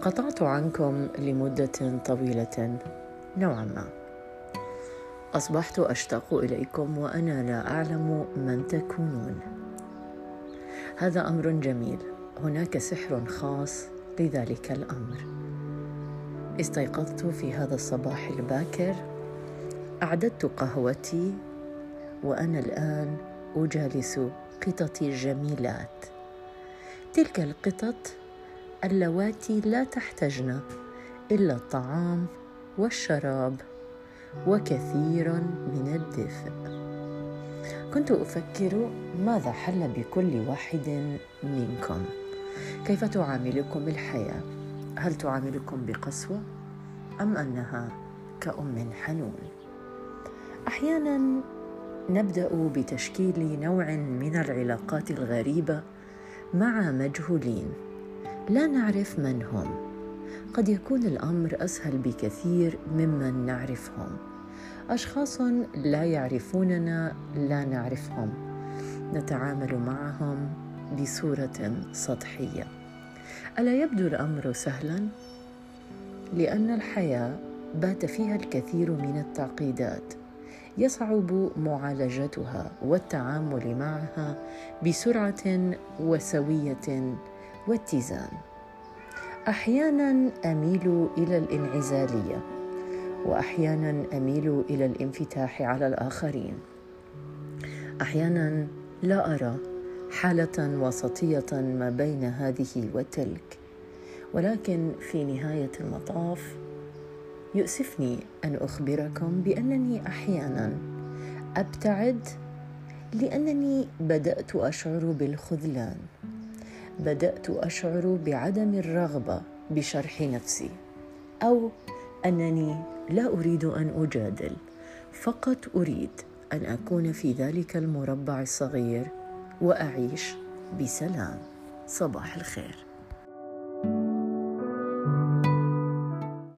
انقطعت عنكم لمدة طويلة نوعا ما. أصبحت أشتاق إليكم وأنا لا أعلم من تكونون. هذا أمر جميل، هناك سحر خاص لذلك الأمر. استيقظت في هذا الصباح الباكر، أعددت قهوتي، وأنا الآن أجالس قططي الجميلات، تلك القطط اللواتي لا تحتجن إلا الطعام والشراب وكثير من الدفء. كنت أفكر ماذا حل بكل واحد منكم، كيف تعاملكم الحياة، هل تعاملكم بقسوة أم أنها كأم حنون؟ أحيانا نبدأ بتشكيل نوع من العلاقات الغريبة مع مجهولين لا نعرف من هم. قد يكون الأمر أسهل بكثير ممن نعرفهم، أشخاص لا يعرفوننا لا نعرفهم، نتعامل معهم بصورة سطحية. ألا يبدو الأمر سهلا؟ لأن الحياة بات فيها الكثير من التعقيدات يصعب معالجتها والتعامل معها بسرعة وسوية واتزان. أحيانا أميل إلى الانعزالية وأحيانا أميل إلى الانفتاح على الآخرين. أحيانا لا أرى حالة وسطية ما بين هذه وتلك، ولكن في نهاية المطاف يؤسفني أن أخبركم بأنني أحيانا أبتعد لأنني بدأت أشعر بالخذلان، بدأت أشعر بعدم الرغبة بشرح نفسي، أو أنني لا أريد أن أجادل، فقط أريد أن أكون في ذلك المربع الصغير وأعيش بسلام. صباح الخير.